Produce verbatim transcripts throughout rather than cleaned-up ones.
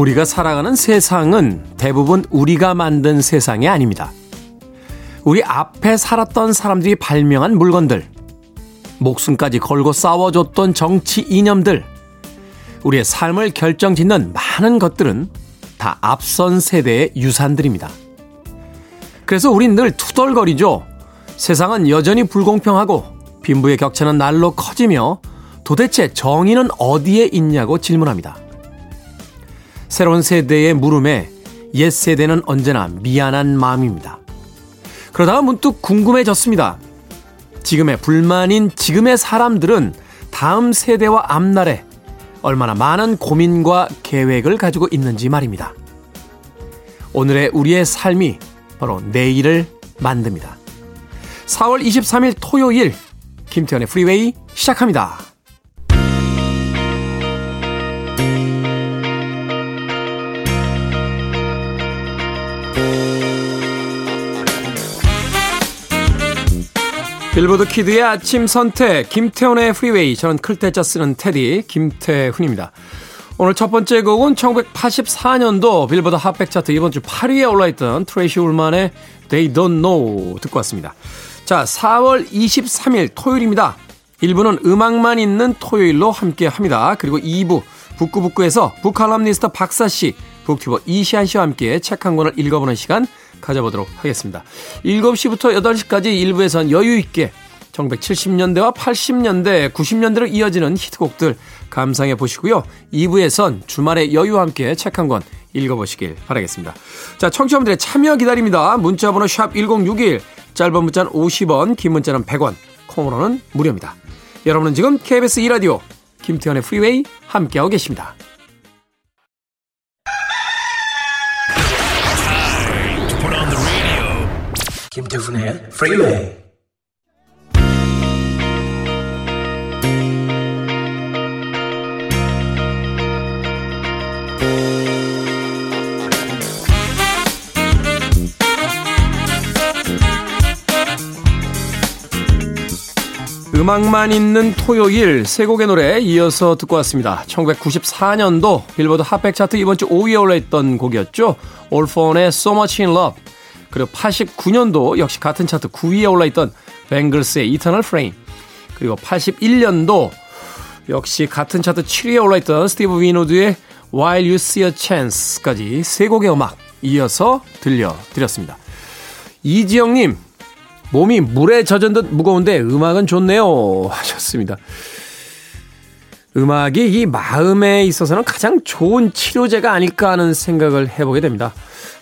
우리가 살아가는 세상은 대부분 우리가 만든 세상이 아닙니다. 우리 앞에 살았던 사람들이 발명한 물건들, 목숨까지 걸고 싸워줬던 정치 이념들, 우리의 삶을 결정짓는 많은 것들은 다 앞선 세대의 유산들입니다. 그래서 우린 늘 투덜거리죠. 세상은 여전히 불공평하고 빈부의 격차는 날로 커지며 도대체 정의는 어디에 있냐고 질문합니다. 새로운 세대의 물음에 옛 세대는 언제나 미안한 마음입니다. 그러다가 문득 궁금해졌습니다. 지금의 불만인 지금의 사람들은 다음 세대와 앞날에 얼마나 많은 고민과 계획을 가지고 있는지 말입니다. 오늘의 우리의 삶이 바로 내일을 만듭니다. 사월 이십삼일 토요일, 김태현의 프리웨이 시작합니다. 빌보드 키드의 아침 선택, 김태훈의 프리웨이. 저는 클때짜 쓰는 테디 김태훈입니다. 오늘 첫 번째 곡은 천구백팔십사년도 빌보드 핫백 차트 이번 주 팔 위에 올라있던 트레이시 울만의 They Don't Know 듣고 왔습니다. 자, 사월 이십삼일 토요일입니다. 일 부는 음악만 있는 토요일로 함께합니다. 그리고 이 부 북구북구에서 북칼럼니스트 박사 씨, 북튜버 이시한 씨와 함께 책 한 권을 읽어보는 시간 가져보도록 하겠습니다. 일곱 시부터 여덟 시까지 일부에선 여유있게 천구백칠십년대와 팔십년대, 구십년대로 이어지는 히트곡들 감상해 보시고요. 이 부에선 주말에 여유와 함께 책 한 권 읽어보시길 바라겠습니다. 자, 청취자분들의 참여 기다립니다. 문자번호 샵 일공육일, 짧은 문자는 오십 원, 긴 문자는 백 원, 콩으로는 무료입니다. 여러분은 지금 케이비에스 E라디오 김태현의 프리웨이 함께하고 계십니다. 김태훈의 프리웨이. 음악만 있는 토요일, 세 곡의 노래 이어서 듣고 왔습니다. 천구백구십사년도 빌보드 핫백 차트 이번 주 오 위에 올라있던 곡이었죠. All for One의 So Much in Love. 그리고 팔십구년도 역시 같은 차트 구 위에 올라있던 뱅글스의 이터널 프레임, 그리고 팔십일년도 역시 같은 차트 칠 위에 올라있던 스티브 위노드의 While You See a Chance까지 세 곡의 음악 이어서 들려드렸습니다. 이지영님, 몸이 물에 젖은 듯 무거운데 음악은 좋네요 하셨습니다. 음악이 이 마음에 있어서는 가장 좋은 치료제가 아닐까 하는 생각을 해보게 됩니다.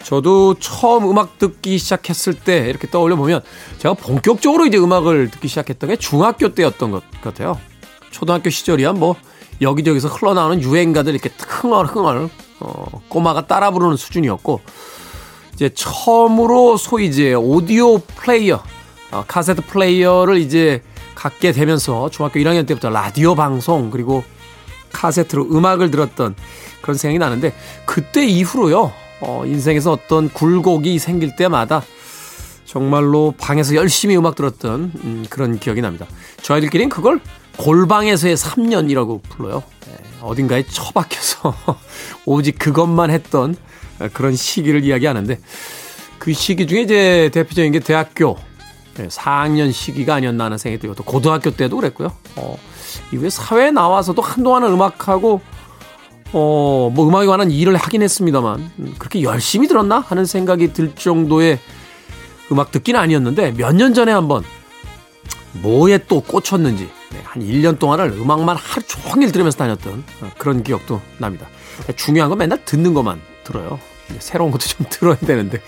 저도 처음 음악 듣기 시작했을 때 이렇게 떠올려보면 제가 본격적으로 이제 음악을 듣기 시작했던 게 중학교 때였던 것 같아요. 초등학교 시절이야 뭐 여기저기서 흘러나오는 유행가들 이렇게 흥얼흥얼 어, 꼬마가 따라 부르는 수준이었고, 이제 처음으로 소위 이제 오디오 플레이어, 어, 카세트 플레이어를 이제 갖게 되면서 중학교 일학년 때부터 라디오 방송 그리고 카세트로 음악을 들었던 그런 생각이 나는데, 그때 이후로요. 어, 인생에서 어떤 굴곡이 생길 때마다 정말로 방에서 열심히 음악 들었던 음, 그런 기억이 납니다. 저희들끼리는 그걸 골방에서의 삼 년이라고 불러요. 네, 어딘가에 처박혀서 오직 그것만 했던 그런 시기를 이야기하는데, 그 시기 중에 이제 대표적인 게 대학교 네, 사학년 시기가 아니었나 하는 생각이 들고, 또 고등학교 때도 그랬고요. 어, 이후에 사회에 나와서도 한동안은 음악하고 어, 뭐 음악에 관한 일을 하긴 했습니다만 그렇게 열심히 들었나 하는 생각이 들 정도의 음악 듣기는 아니었는데, 몇 년 전에 한번 뭐에 또 꽂혔는지 한 일 년 동안을 음악만 하루 종일 들으면서 다녔던 그런 기억도 납니다. 중요한 건 맨날 듣는 것만 들어요. 새로운 것도 좀 들어야 되는데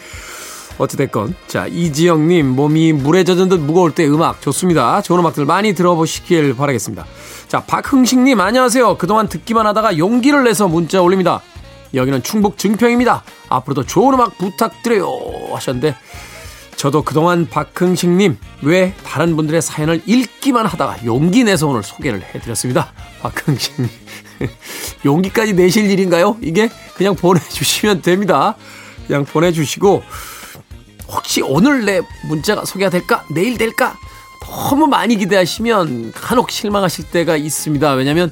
어찌됐건, 자, 이지영님, 몸이 물에 젖은 듯 무거울 때 음악 좋습니다. 좋은 음악들 많이 들어보시길 바라겠습니다. 자, 박흥식님, 안녕하세요. 그동안 듣기만 하다가 용기를 내서 문자 올립니다. 여기는 충북 증평입니다. 앞으로도 좋은 음악 부탁드려요 하셨는데, 저도 그동안 박흥식님, 왜 다른 분들의 사연을 읽기만 하다가 용기 내서 오늘 소개를 해드렸습니다. 박흥식님, 용기까지 내실 일인가요? 이게 그냥 보내주시면 됩니다. 그냥 보내주시고, 혹시 오늘 내 문자가 소개가 될까? 내일 될까? 너무 많이 기대하시면 간혹 실망하실 때가 있습니다. 왜냐하면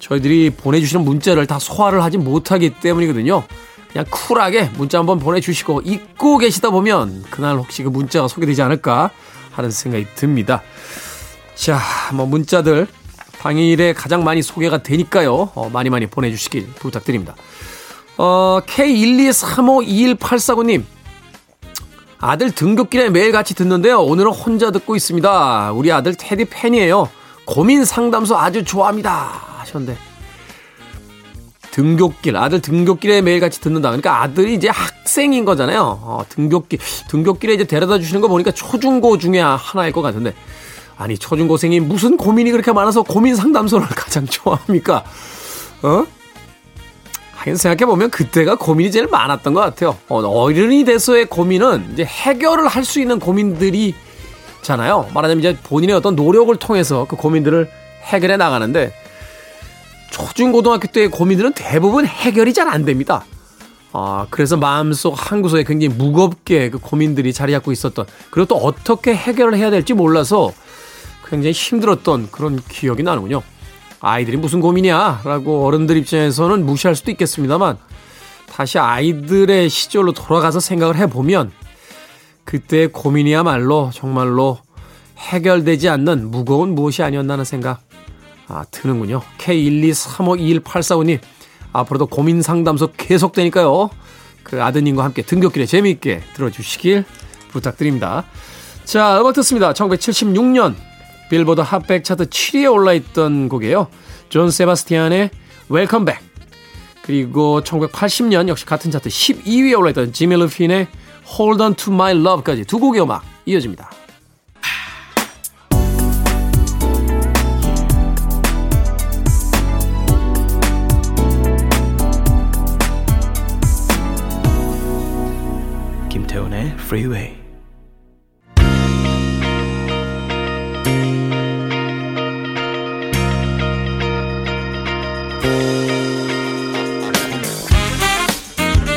저희들이 보내주시는 문자를 다 소화를 하지 못하기 때문이거든요. 그냥 쿨하게 문자 한번 보내주시고 잊고 계시다 보면 그날 혹시 그 문자가 소개되지 않을까 하는 생각이 듭니다. 자, 뭐 문자들 당일에 가장 많이 소개가 되니까요. 어, 많이 많이 보내주시길 부탁드립니다. 어, 케이 일이삼오이일팔사구님. 아들 등굣길에 매일 같이 듣는데요. 오늘은 혼자 듣고 있습니다. 우리 아들 테디 팬이에요. 고민 상담소 아주 좋아합니다. 하셨는데. 등굣길, 아들 등굣길에 매일 같이 듣는다. 그러니까 아들이 이제 학생인 거잖아요. 어, 등굣길, 등굣길에 이제 데려다 주시는 거 보니까 초중고 중에 하나일 것 같은데. 아니, 초중고생이 무슨 고민이 그렇게 많아서 고민 상담소를 가장 좋아합니까? 어? 하긴 생각해보면 그때가 고민이 제일 많았던 것 같아요. 어른이 돼서의 고민은 이제 해결을 할 수 있는 고민들이잖아요. 말하자면 이제 본인의 어떤 노력을 통해서 그 고민들을 해결해 나가는데, 초중고등학교 때의 고민들은 대부분 해결이 잘 안 됩니다. 아, 그래서 마음속 한구석에 굉장히 무겁게 그 고민들이 자리 잡고 있었던, 그리고 또 어떻게 해결을 해야 될지 몰라서 굉장히 힘들었던 그런 기억이 나는군요. 아이들이 무슨 고민이야 라고 어른들 입장에서는 무시할 수도 있겠습니다만, 다시 아이들의 시절로 돌아가서 생각을 해보면 그때의 고민이야말로 정말로 해결되지 않는 무거운 무엇이 아니었나 하는 생각 아, 드는군요. 케이 일이삼오이일팔사오님, 앞으로도 고민 상담소 계속되니까요. 그 아드님과 함께 등굣길에 재미있게 들어주시길 부탁드립니다. 자, 음악 듣습니다. 천구백칠십육년 빌보드 핫백 차트 칠위에 올라있던 곡이에요. 존 세바스티안의 웰컴 백. 그리고 천구백팔십년 역시 같은 차트 십이위에 올라있던 지미 루핀의 Hold on to my love까지 두 곡의 음악 이어집니다. 김태훈의 Freeway.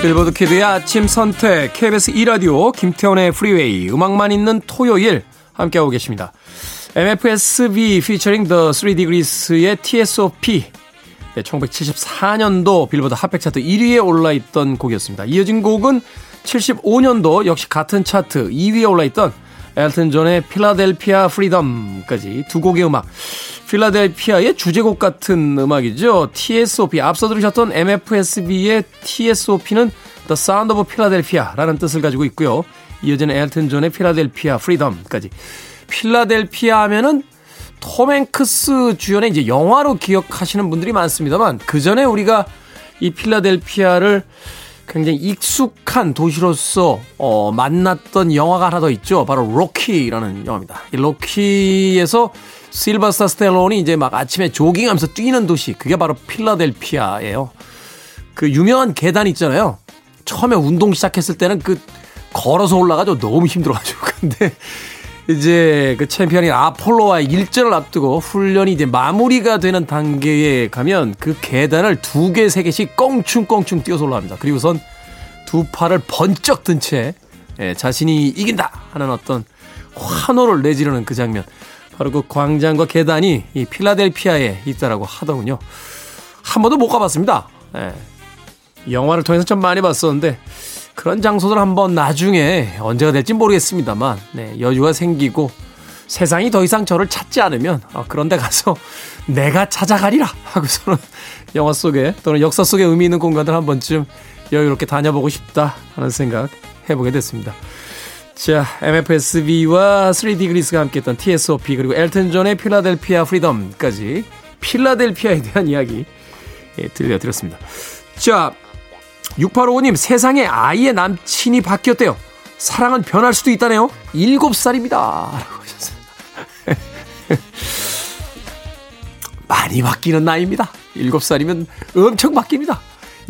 빌보드 키드의 아침 선택 케이비에스 E라디오 김태원의 프리웨이, 음악만 있는 토요일 함께하고 계십니다. 엠에프에스비 피처링 더 쓰리 Degrees의 티에스오피, 네, 천구백칠십사년도 빌보드 핫백 차트 일위에 올라있던 곡이었습니다. 이어진 곡은 칠십오년도 역시 같은 차트 이위에 올라있던 엘튼 존의 필라델피아 프리덤까지 두 곡의 음악, 필라델피아의 주제곡 같은 음악이죠. 티에스오피, 앞서 들으셨던 엠에프에스비의 티에스오피는 The Sound of Philadelphia라는 뜻을 가지고 있고요. 이어지는 엘튼 존의 필라델피아 프리덤까지. 필라델피아 하면은 톰 앵크스 주연의 이제 영화로 기억하시는 분들이 많습니다만, 그 전에 우리가 이 필라델피아를 굉장히 익숙한 도시로서 어, 만났던 영화가 하나 더 있죠. 바로 로키라는 영화입니다. 이 로키에서 실버스타 스텔론이 이제 막 아침에 조깅하면서 뛰는 도시, 그게 바로 필라델피아예요. 그 유명한 계단 있잖아요. 처음에 운동 시작했을 때는 그 걸어서 올라가죠. 너무 힘들어가지고. 근데 이제 그 챔피언인 아폴로와의 일전을 앞두고 훈련이 이제 마무리가 되는 단계에 가면 그 계단을 두 개, 세 개씩 껑충껑충 뛰어서 올라갑니다. 그리고선 두 팔을 번쩍 든 채 자신이 이긴다 하는 어떤 환호를 내지르는 그 장면. 바로 그 광장과 계단이 이 필라델피아에 있다라고 하더군요. 한 번도 못 가봤습니다. 예. 영화를 통해서 참 많이 봤었는데, 그런 장소들 한번 나중에 언제가 될지 모르겠습니다만, 네, 여유가 생기고 세상이 더 이상 저를 찾지 않으면 어, 그런 데 가서 내가 찾아가리라 하고서는 영화 속에 또는 역사 속에 의미 있는 공간들 한 번쯤 여유롭게 다녀보고 싶다 하는 생각 해보게 됐습니다. 자, 엠에프에스비와 쓰리 디 그리스가 함께했던 티에스오피, 그리고 엘튼 존의 필라델피아 프리덤까지 필라델피아에 대한 이야기 예, 들려드렸습니다. 자, 육팔오오님, 세상에 아이의 남친이 바뀌었대요. 사랑은 변할 수도 있다네요. 일곱살입니다 라고 하셨어요. 많이 바뀌는 나이입니다. 일곱살이면 엄청 바뀝니다.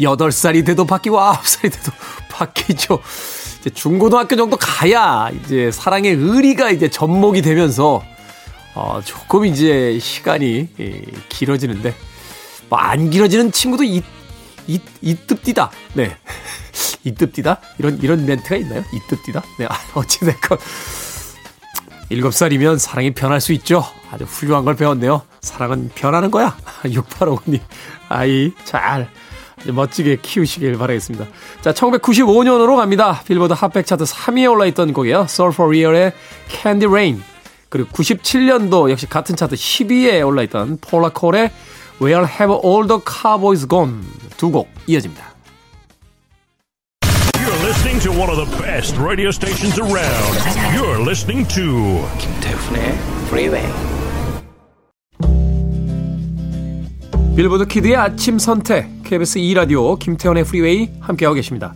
여덟살이 돼도 바뀌고 아홉살이 돼도 바뀌죠. 이제 중고등학교 정도 가야 이제 사랑의 의리가 이제 접목이 되면서 어, 조금 이제 시간이 예, 길어지는데, 뭐 안 길어지는 친구도 있 이, 이뜻디다. 네. 이뜻디다? 이런, 이런 멘트가 있나요? 이뜻디다? 네. 아, 어찌됐건. 일곱 살이면 사랑이 변할 수 있죠. 아주 훌륭한 걸 배웠네요. 사랑은 변하는 거야. 육팔오님 아이 잘 아주 멋지게 키우시길 바라겠습니다. 자, 천구백구십오년으로 갑니다. 빌보드 핫백 차트 삼위에 올라있던 곡이에요. Soul for Real의 Candy Rain. 그리고 구십칠년도 역시 같은 차트 십위에 올라있던 폴라콜의 Where Have All the Cowboys Gone. 두 곡 이어집니다. You're listening to one of the best radio stations around. You're listening to 김태훈의 Freeway. 빌보드 키드의 아침 선택 케이비에스 E라디오 김태현의 프리웨이 함께하고 계십니다.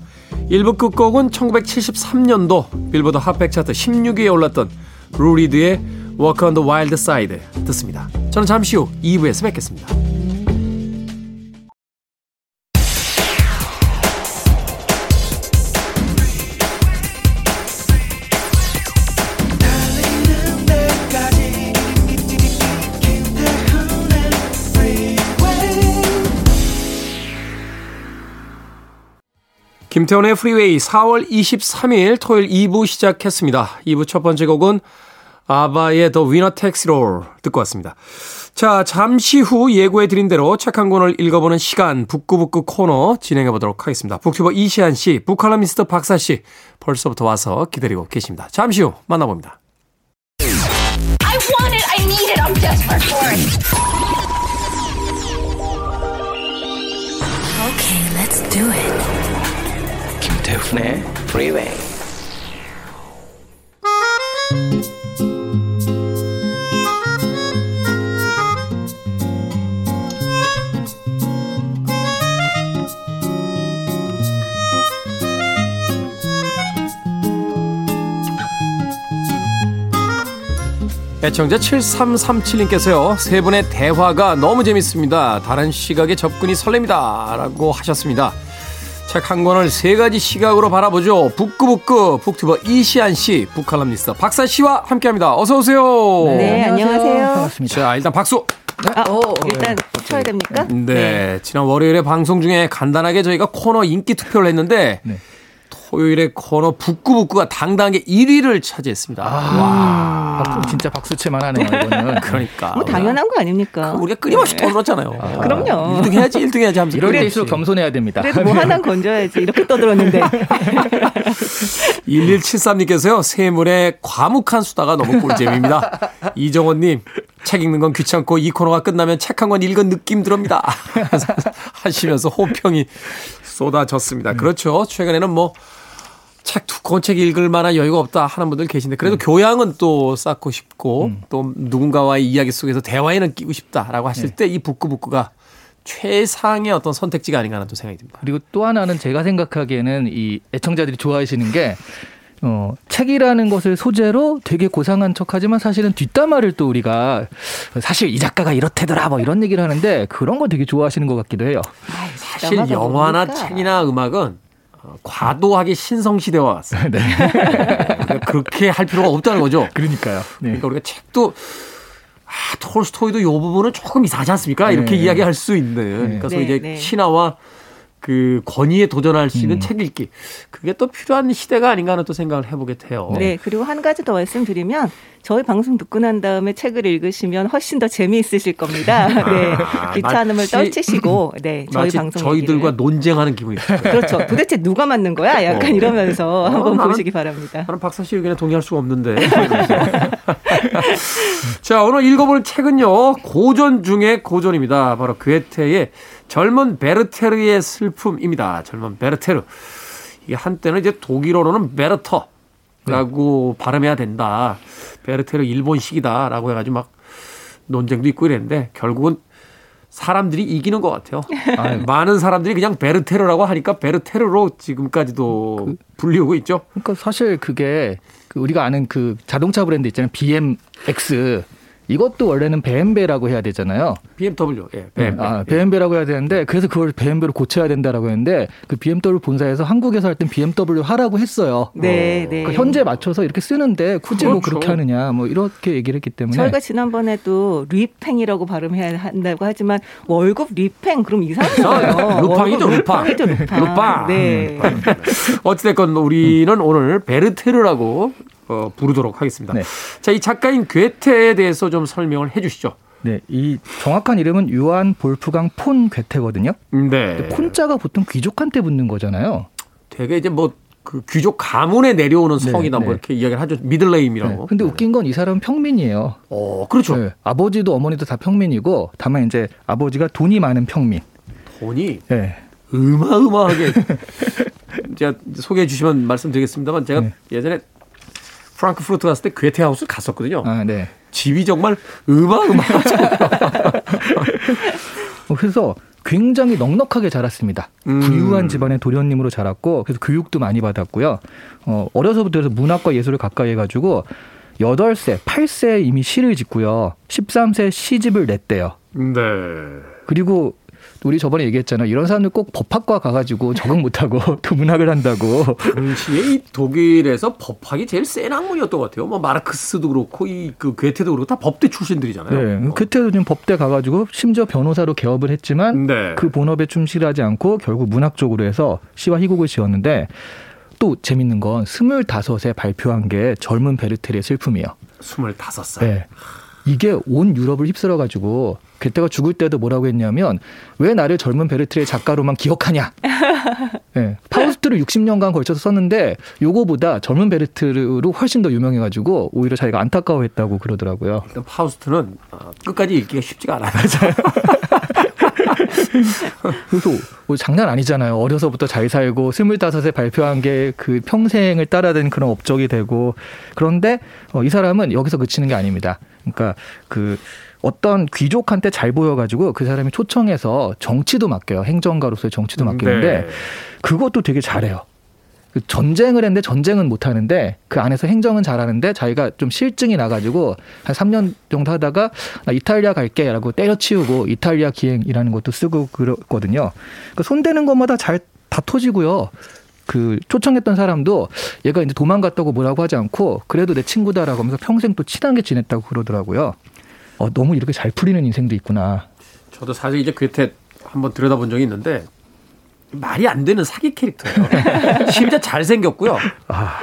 일 부 끝곡은 천구백칠십삼년도 빌보드 핫백 차트 십육위에 올랐던 루리드의 Walk on the Wild Side 듣습니다. 저는 잠시 후 이부에서 뵙겠습니다. 김태훈의 프리웨이 사월 이십삼일 토요일 이부 시작했습니다. 이부 첫 번째 곡은 아바의 The Winner Takes It All 듣고 왔습니다. 자, 잠시 후 예고해드린 대로 책 한 권을 읽어보는 시간 북구북구 코너 진행해보도록 하겠습니다. 북튜버 이시한 씨, 북칼럼니스트 박사 씨 벌써부터 와서 기다리고 계십니다. 잠시 후 만나봅니다. I want it, I need it, I'm desperate for it. Okay, let's do it. 김태훈의 프리웨이. 애청자 칠삼삼칠님께서요, 세 분의 대화가 너무 재밌습니다. 다른 시각의 접근이 설렙니다 라고 하셨습니다. 책 한 권을 세 가지 시각으로 바라보죠. 북구북구 북튜버 이시안 씨, 북칼럼니스트 박사 씨와 함께합니다. 어서 오세요. 네, 안녕하세요. 반갑습니다. 자, 일단 박수. 아, 오, 일단 네. 쳐야 됩니까? 네. 네, 지난 월요일에 방송 중에 간단하게 저희가 코너 인기 투표를 했는데 네. 토요일에 코너 북구북구가 당당하게 일위를 차지했습니다. 아, 와, 진짜 박수칠만 하네요. 이거는. 그러니까. 뭐 당연한 거 아닙니까? 우리가 끊임없이 네. 떠들었잖아요. 아, 그럼요. 일 등 해야지, 일 등 해야지 하면서. 이럴 때일수록 겸손해야 됩니다. 그래도 뭐 하나 건져야지. 이렇게 떠들었는데. 일일칠삼님께서요. 세물의 과묵한 수다가 너무 꿀잼입니다. 이정원님. 책 읽는 건 귀찮고 이 코너가 끝나면 책 한 권 읽은 느낌 들어옵니다. 하시면서 호평이 쏟아졌습니다. 음. 그렇죠. 최근에는 뭐 책 두 권 책 읽을 만한 여유가 없다 하는 분들 계신데 그래도 음. 교양은 또 쌓고 싶고 음. 또 누군가와의 이야기 속에서 대화에는 끼고 싶다라고 하실 네. 때 이 북구북구가 최상의 어떤 선택지가 아닌가 하는 또 생각이 듭니다. 그리고 또 하나는 제가 생각하기에는 이 애청자들이 좋아하시는 게 어, 책이라는 것을 소재로 되게 고상한 척하지만 사실은 뒷담화를 또 우리가 사실 이 작가가 이렇대더라 뭐 이런 얘기를 하는데 그런 거 되게 좋아하시는 것 같기도 해요. 아이, 사실 영화나 모르니까. 책이나 음악은 과도하게 신성시대와 같습니다. 네. 그러니까 그렇게 할 필요가 없다는 거죠. 그러니까요. 네. 그러니까 우리가 책도 아, 톨스토이도 이 부분은 조금 이상하지 않습니까? 네. 이렇게 이야기할 수 있는. 그래서 네. 이제 네. 신화와 그 권위에 도전할 수 있는 음. 책 읽기. 그게 또 필요한 시대가 아닌가 하는 또 생각을 해보게 돼요. 네. 그리고 한 가지 더 말씀드리면 저희 방송 듣고 난 다음에 책을 읽으시면 훨씬 더 재미있으실 겁니다. 네. 아, 귀찮음을 마치, 떨치시고 네, 저희 방송 저희들과 논쟁하는 기분이 있어요. 그렇죠. 도대체 누가 맞는 거야? 약간 어. 이러면서 어, 한번 나는, 보시기 바랍니다. 저는 박사 씨 의견에 동의할 수가 없는데. 자, 오늘 읽어볼 책은요. 고전 중에 고전입니다. 바로 괴테의 젊은 베르테르의 슬픔입니다. 젊은 베르테르. 이게 한때는 이제 독일어로는 베르터라고 네. 발음해야 된다. 베르테르 일본식이다라고 해가지고 막 논쟁도 있고 이랬는데 결국은 사람들이 이기는 것 같아요. 아유. 많은 사람들이 그냥 베르테르라고 하니까 베르테르로 지금까지도 그, 불리우고 있죠. 그러니까 사실 그게 그 우리가 아는 그 자동차 브랜드 있잖아요. 비엠엑스. 이것도 원래는 베엠베라고 해야 되잖아요. 비엠더블유. 예. 베엠베. 아, 베엠베라고 해야 되는데 그래서 그걸 베엠베로 고쳐야 된다라고 했는데 그 비엠더블유 본사에서 한국에서 할 땐 비엠더블유 하라고 했어요. 네, 어. 네. 그러니까 현재 맞춰서 이렇게 쓰는데 굳이 그렇죠. 뭐 그렇게 하느냐 뭐 이렇게 얘기를 했기 때문에 저희가 지난번에도 리팽이라고 발음해야 한다고 하지만 월급 리팽 그럼 이상해요. 루팡이죠, 루팡. 루팡이죠, 루팡. 루팡. 네. 어찌 됐건 우리는 오늘 베르테르라고 어, 부르도록 하겠습니다. 네. 자, 이 작가인 괴테에 대해서 좀 설명을 해 주시죠. 네, 이 정확한 이름은 요한 볼프강 폰 괴테거든요. 네. 폰자가 보통 귀족한테 붙는 거잖아요. 되게 이제 뭐 그 귀족 가문에 내려오는 네, 성이다 네. 뭐 이렇게 이야기를 하죠. 미들네임이라고. 그런데 네. 웃긴 건 이 사람은 평민이에요. 어, 그렇죠. 네, 아버지도 어머니도 다 평민이고 다만 이제 아버지가 돈이 많은 평민. 돈이? 네. 어마어마하게 제가 소개해 주시면 말씀드리겠습니다만 제가 네. 예전에 프랑크푸르트 갔을 때 괴테하우스 갔었거든요. 아, 네. 집이 정말 어마어마하잖아요. 그래서 굉장히 넉넉하게 자랐습니다. 음. 부유한 집안의 도련님으로 자랐고 그래서 교육도 많이 받았고요. 어, 어려서부터 해서 문학과 예술을 가까이 해가지고 여덟 세, 여덟 세에 이미 시를 짓고요. 열세 세에 시집을 냈대요. 네. 그리고 우리 저번에 얘기했잖아요. 이런 사람들 꼭 법학과 가가지고 적응 못하고 또 문학을 한다고. 당시에 이 독일에서 법학이 제일 센 학문이었던 것 같아요. 뭐 마르크스도 그렇고 이 그 괴테도 그렇고 다 법대 출신들이잖아요. 네, 괴테도 지금 법대 가가지고 심지어 변호사로 개업을 했지만 네. 그 본업에 충실하지 않고 결국 문학 쪽으로 해서 시와 희곡을 지었는데 또 재밌는 건 스물다섯 세에 발표한 게 젊은 베르테르의 슬픔이에요. 스물다섯 살. 네. 이게 온 유럽을 휩쓸어가지고 괴테가 죽을 때도 뭐라고 했냐면 왜 나를 젊은 베르테르의 작가로만 기억하냐. 네, 파우스트를 육십 년간 걸쳐서 썼는데 요거보다 젊은 베르테르로 훨씬 더 유명해가지고 오히려 자기가 안타까워했다고 그러더라고요. 일단 파우스트는 끝까지 읽기가 쉽지가 않아요. 그래서 뭐 장난 아니잖아요. 어려서부터 잘 살고 스물다섯 세 발표한 게 그 평생을 따라댄 그런 업적이 되고 그런데 어, 이 사람은 여기서 그치는 게 아닙니다. 그러니까 그 어떤 귀족한테 잘 보여가지고 그 사람이 초청해서 정치도 맡겨요. 행정가로서의 정치도 맡기는데 네. 그것도 되게 잘해요. 전쟁을 했는데 전쟁은 못하는데 그 안에서 행정은 잘하는데 자기가 좀 실증이 나가지고 한 삼 년 정도 하다가 나 이탈리아 갈게 라고 때려치우고 이탈리아 기행이라는 것도 쓰고 그랬거든요. 그러니까 손대는 것마다 잘 다 터지고요. 그 초청했던 사람도 얘가 이제 도망갔다고 뭐라고 하지 않고 그래도 내 친구다라고 하면서 평생 또 친하게 지냈다고 그러더라고요. 어, 너무 이렇게 잘 풀리는 인생도 있구나. 저도 사실 이제 괴테 한번 들여다본 적이 있는데 말이 안 되는 사기 캐릭터예요. 심지어 잘생겼고요. 아.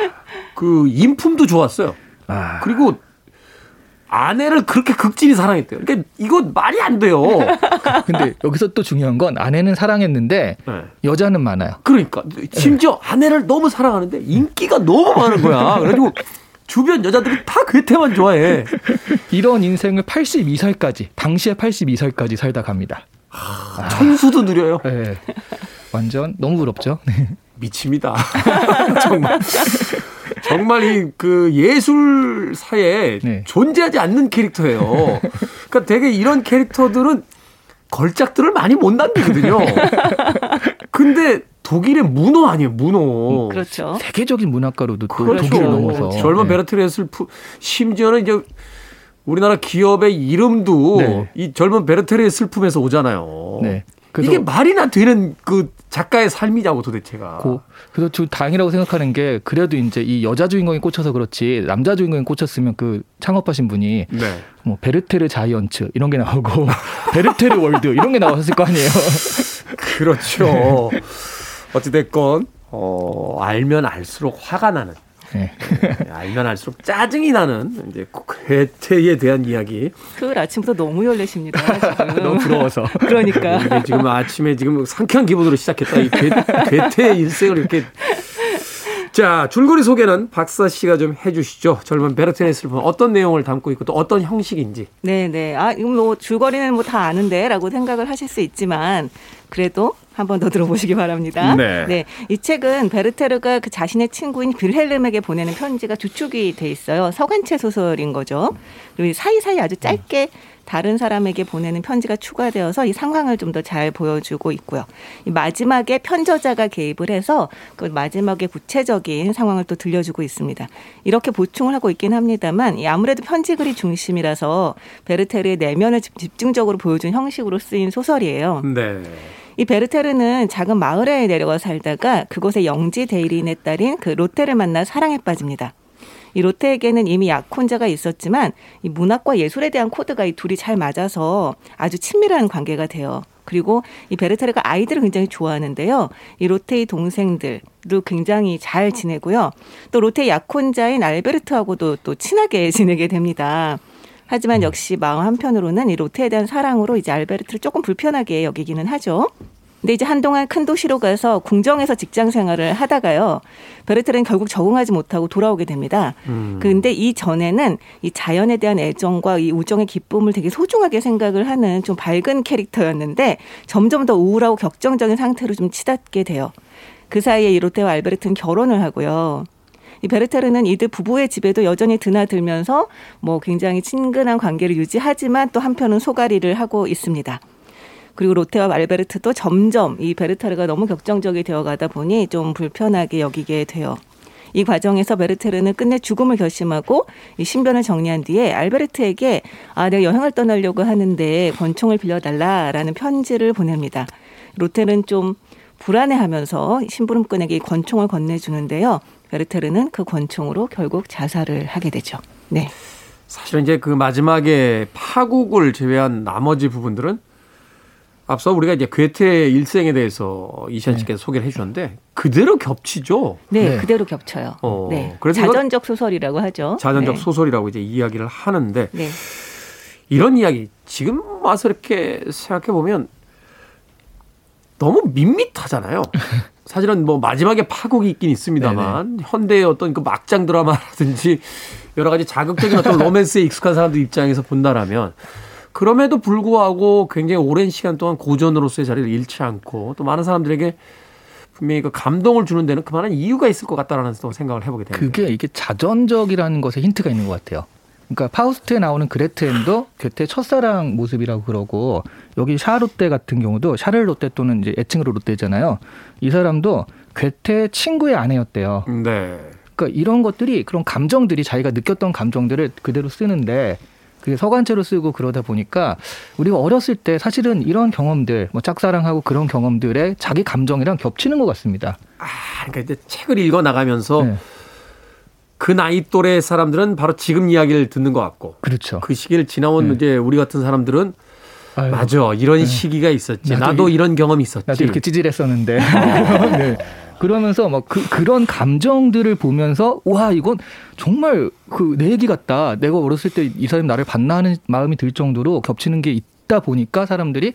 그 인품도 좋았어요. 아. 그리고 아내를 그렇게 극진히 사랑했대요. 그러니까 이건 말이 안 돼요. 근데 여기서 또 중요한 건 아내는 사랑했는데 네. 여자는 많아요. 그러니까 심지어 네. 아내를 너무 사랑하는데 인기가 너무 많은 거야. 그래가지고 주변 여자들이 다 괴테만 좋아해. 이런 인생을 팔십이 살까지 당시에 팔십이 살까지 살다 갑니다. 아, 천수도 누려요. 네. 완전 너무 부럽죠. 네. 미칩니다. 정말 정말 이 그 예술사에 네. 존재하지 않는 캐릭터예요. 그러니까 되게 이런 캐릭터들은 걸작들을 많이 못 남기거든요. 근데 독일의 문호 아니에요, 문호. 음, 그렇죠. 세계적인 문학가로도 또 그렇죠. 독일을 넘어서. 젊은 베르테르의 슬픔. 심지어는 이제 우리나라 기업의 이름도 네. 이 젊은 베르테르의 슬픔에서 오잖아요. 네. 이게 말이나 되는 그 작가의 삶이냐고 도대체가. 고, 그래서 저 당이라고 생각하는 게 그래도 이제 이 여자 주인공이 꽂혀서 그렇지 남자 주인공이 꽂혔으면 그 창업하신 분이 네. 뭐 베르테르 자이언츠 이런 게 나오고 베르테르 월드 이런 게 나왔을 거 아니에요. 그렇죠. 네. 어찌됐건 어, 알면 알수록 화가 나는. 네. 알면 알수록 짜증이 나는 이제 괴테에 대한 이야기. 토요일 아침부터 너무 열내십니다. 너무 부러워서. 그러니까. 네, 지금 아침에 지금 상쾌한 기분으로 시작했다. 이 괴, 괴테의 인생을 이렇게. 자, 줄거리 소개는 박사 씨가 좀 해주시죠. 젊은 베르테르의 슬픔 어떤 내용을 담고 있고 또 어떤 형식인지. 네, 네. 아, 이거 뭐 줄거리는 뭐 다 아는데라고 생각을 하실 수 있지만 그래도. 한 번 더 들어보시기 바랍니다. 네. 네, 이 책은 베르테르가 그 자신의 친구인 빌헬름에게 보내는 편지가 두 축이 돼 있어요. 서간체 소설인 거죠. 그리고 사이사이 아주 짧게 다른 사람에게 보내는 편지가 추가되어서 이 상황을 좀 더 잘 보여주고 있고요. 이 마지막에 편저자가 개입을 해서 그 마지막에 구체적인 상황을 또 들려주고 있습니다. 이렇게 보충을 하고 있긴 합니다만 아무래도 편지글이 중심이라서 베르테르의 내면을 집중적으로 보여준 형식으로 쓰인 소설이에요. 네. 이 베르테르는 작은 마을에 내려가 살다가 그곳의 영지 대리인의 딸인 그 로테를 만나 사랑에 빠집니다. 이 로테에게는 이미 약혼자가 있었지만 이 문학과 예술에 대한 코드가 이 둘이 잘 맞아서 아주 친밀한 관계가 돼요. 그리고 이 베르테르가 아이들을 굉장히 좋아하는데요. 이 로테의 동생들도 굉장히 잘 지내고요. 또 로테의 약혼자인 알베르트하고도 또 친하게 지내게 됩니다. 하지만 역시 마음 한편으로는 이 로테에 대한 사랑으로 이제 알베르트를 조금 불편하게 여기기는 하죠. 근데 이제 한동안 큰 도시로 가서 궁정에서 직장 생활을 하다가요. 베르테르는 결국 적응하지 못하고 돌아오게 됩니다. 음. 그런데 이전에는 이 자연에 대한 애정과 이 우정의 기쁨을 되게 소중하게 생각을 하는 좀 밝은 캐릭터였는데 점점 더 우울하고 격정적인 상태로 좀 치닫게 돼요. 그 사이에 이 로테와 알베르트는 결혼을 하고요. 이 베르테르는 이들 부부의 집에도 여전히 드나들면서 뭐 굉장히 친근한 관계를 유지하지만 또 한편은 소가리를 하고 있습니다. 그리고 로테와 알베르트도 점점 이 베르테르가 너무 격정적이 되어가다 보니 좀 불편하게 여기게 돼요. 이 과정에서 베르테르는 끝내 죽음을 결심하고 이 신변을 정리한 뒤에 알베르트에게 아 내가 여행을 떠나려고 하는데 권총을 빌려달라라는 편지를 보냅니다. 로테는 좀 불안해하면서 심부름꾼에게 권총을 건네주는데요. 베르테르는 그 권총으로 결국 자살을 하게 되죠. 네. 사실은 이제 그 마지막에 파국을 제외한 나머지 부분들은 앞서 우리가 이제 괴테의 일생에 대해서 이시한 씨께서 네. 소개를 해주셨는데 그대로 겹치죠. 네, 네. 그대로 겹쳐요. 어, 네. 그래서 자전적 소설이라고 하죠. 자전적 네. 소설이라고 이제 이야기를 하는데 네. 이런 이야기 지금 와서 이렇게 생각해 보면 너무 밋밋하잖아요. 사실은 뭐 마지막에 파국이 있긴 있습니다만 네네. 현대의 어떤 그 막장 드라마라든지 여러 가지 자극적인 어떤 로맨스에 익숙한 사람들 입장에서 본다라면 그럼에도 불구하고 굉장히 오랜 시간 동안 고전으로서의 자리를 잃지 않고 또 많은 사람들에게 분명히 그 감동을 주는 데는 그만한 이유가 있을 것 같다라는 생각을 해보게 됩니다. 그게 이게 자전적이라는 것에 힌트가 있는 것 같아요. 그러니까 파우스트에 나오는 그레텐도 괴테의 첫사랑 모습이라고 그러고 여기 샤로테 같은 경우도 샤를 로테 또는 이제 애칭으로 로테잖아요. 이 사람도 괴테의 친구의 아내였대요. 네. 그러니까 이런 것들이 그런 감정들이 자기가 느꼈던 감정들을 그대로 쓰는데 그게 서간체로 쓰고 그러다 보니까 우리가 어렸을 때 사실은 이런 경험들, 뭐 짝사랑하고 그런 경험들에 자기 감정이랑 겹치는 것 같습니다. 아, 그러니까 이제 책을 읽어 나가면서. 네. 그 나이 또래 사람들은 바로 지금 이야기를 듣는 것 같고, 그렇죠. 그 시기를 지나온 네. 이제 우리 같은 사람들은 아유, 맞아 이런 네. 시기가 있었지. 나도, 나도 이, 이런 경험이 있었지. 나도 이렇게 찌질했었는데. 네. 그러면서 막 그, 그런 감정들을 보면서 와 이건 정말 그 내 얘기 같다. 내가 어렸을 때 이 사람이 나를 봤나 하는 마음이 들 정도로 겹치는 게 있다 보니까 사람들이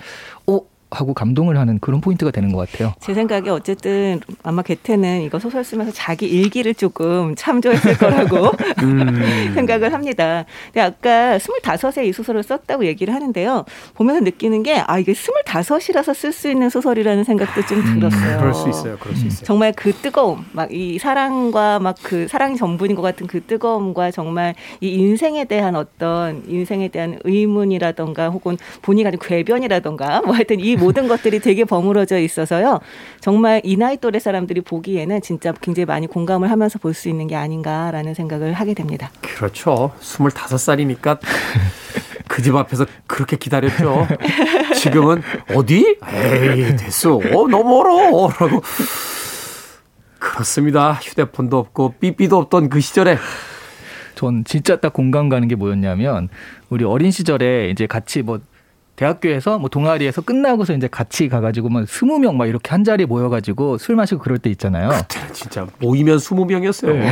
어. 하고 감동을 하는 그런 포인트가 되는 것 같아요. 제 생각에 어쨌든 아마 괴테는 이거 소설 쓰면서 자기 일기를 조금 참조했을 거라고 음. 생각을 합니다. 근데 아까 스물다섯에 이 소설을 썼다고 얘기를 하는데요. 보면서 느끼는 게 아 이게 스물다섯이라서 쓸 수 있는 소설이라는 생각도 좀 들었어요. 음. 그럴 수 있어요. 그럴 수 있어요. 정말 그 뜨거움, 막 이 사랑과 막 그 사랑이 전부인 것 같은 그 뜨거움과 정말 이 인생에 대한 어떤 인생에 대한 의문이라던가 혹은 본인이 가진 궤변이라던가 뭐 하여튼 이 모든 것들이 되게 버무러져 있어서요. 정말 이 나이 또래 사람들이 보기에는 진짜 굉장히 많이 공감을 하면서 볼 수 있는 게 아닌가라는 생각을 하게 됩니다. 그렇죠. 스물다섯 살이니까 그 집 앞에서 그렇게 기다렸죠. 지금은 어디? 에이 됐어. 어, 너무 멀어. 라고. 그렇습니다. 휴대폰도 없고 삐삐도 없던 그 시절에 전 진짜 딱 공감 가는 게 뭐였냐면 우리 어린 시절에 이제 같이 뭐 대학교에서 뭐 동아리에서 끝나고서 이제 같이 가가지고 막 스무 명 막 이렇게 한 자리에 모여가지고 술 마시고 그럴 때 있잖아요. 그때는 진짜 모이면 스무 명이었어요. 네.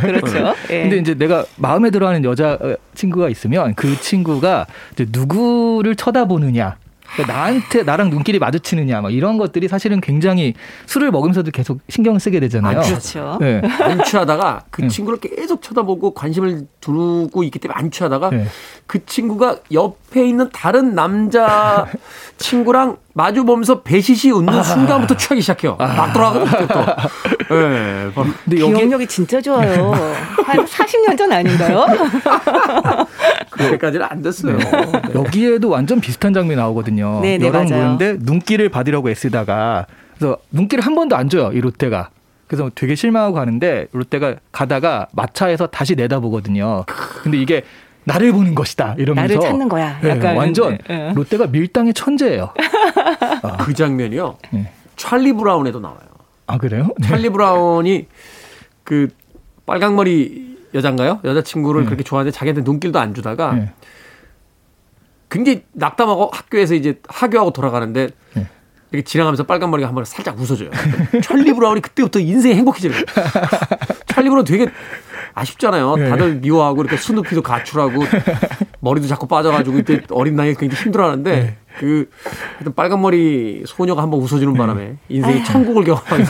그렇죠. 네. 근데 이제 내가 마음에 들어하는 여자 친구가 있으면 그 친구가 이제 누구를 쳐다보느냐, 그러니까 나한테 나랑 눈길이 마주치느냐, 막 이런 것들이 사실은 굉장히 술을 먹으면서도 계속 신경을 쓰게 되잖아요. 안 취하죠. 네. 안 취하다가 그 네. 친구를 계속 쳐다보고 관심을 두고 있기 때문에 안 취하다가 네. 그 친구가 옆에 있는 다른 남자 친구랑 마주 보면서 배시시 웃는 아, 순간부터 취하기 시작해요. 아, 막 돌아가고 또. 네, 근데 기억력이 진짜 좋아요. 한 사십 년 전 아닌가요? 그때까지는 안 됐어요. 네. 여기에도 완전 비슷한 장면이 나오거든요. 네, 네, 여랑 모였는데 눈길을 받으려고 애쓰다가 그래서 눈길을 한 번도 안 줘요. 이 롯데가. 그래서 되게 실망하고 가는데 롯데가 가다가 마차에서 다시 내다보거든요. 근데 이게 나를 보는 것이다 이러면서 나를 찾는 거야. 약간 네, 완전 네. 롯데가 밀당의 천재예요. 아. 그 장면이요. 네. 찰리 브라운에도 나와요. 아 그래요? 네. 찰리 브라운이 그 빨강머리 여잔가요? 여자친구를 네. 그렇게 좋아하는데 자기한테 눈길도 안 주다가 네. 굉장히 낙담하고 학교에서 이제 하교하고 돌아가는데 네. 이렇게 지나가면서 빨간 머리가 한 번 살짝 웃어줘요. 찰리브라운이 그때부터 인생이 행복해지는 거예요. 찰리브라운 되게 아쉽잖아요. 다들 미워하고 이렇게 스누피도 가출하고 머리도 자꾸 빠져가지고 이때 어린 나이에 굉장히 힘들어하는데 네. 그 하여튼 빨간 머리 소녀가 한번 웃어주는 바람에 인생의 천국을 경험한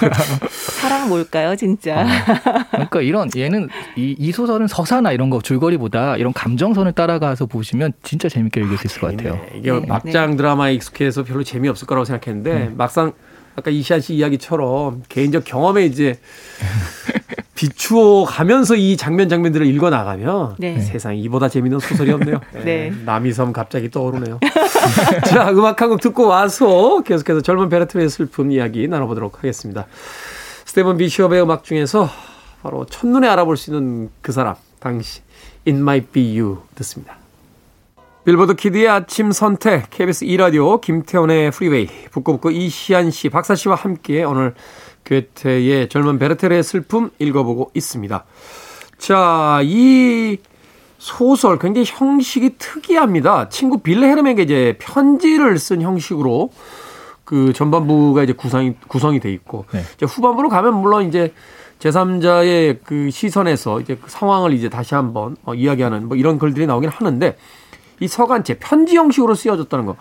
사랑 뭘까요, 진짜. 어. 그러니까 이런 얘는 이, 이 소설은 서사나 이런 거 줄거리보다 이런 감정선을 따라가서 보시면 진짜 재밌게 읽을 수 있을 것 같아요. 네. 이게 네. 막장 드라마에 익숙해서 별로 재미없을 거라고 생각했는데 네. 막상 아까 이시한 씨 이야기처럼 개인적 경험에 이제 비추어 가면서 이 장면 장면들을 읽어 나가면 네. 세상에 이보다 재미있는 소설이 없네요. 네. 네. 남이섬 갑자기 떠오르네요. 자, 음악 한 곡 듣고 와서 계속해서 젊은 베르테르의 슬픔 이야기 나눠보도록 하겠습니다. 스테반 비숍의 음악 중에서 바로 첫눈에 알아볼 수 있는 그 사람, 당신, It Might Be You 듣습니다. 빌보드 키드의 아침 선택, 케이비에스 E라디오, 김태훈의 프리웨이, 북구북구 이시한 씨, 박사 씨와 함께 오늘 괴테의 젊은 베르테르의 슬픔 읽어보고 있습니다. 자, 이 소설 굉장히 형식이 특이합니다. 친구 빌헬름에게 이제 편지를 쓴 형식으로 그 전반부가 이제 구성이, 구성이 돼 있고, 네. 이제 후반부로 가면 물론 이제 제삼자의 그 시선에서 이제 그 상황을 이제 다시 한번 어, 이야기하는 뭐 이런 글들이 나오긴 하는데, 이 서간체 편지 형식으로 쓰여졌다는 거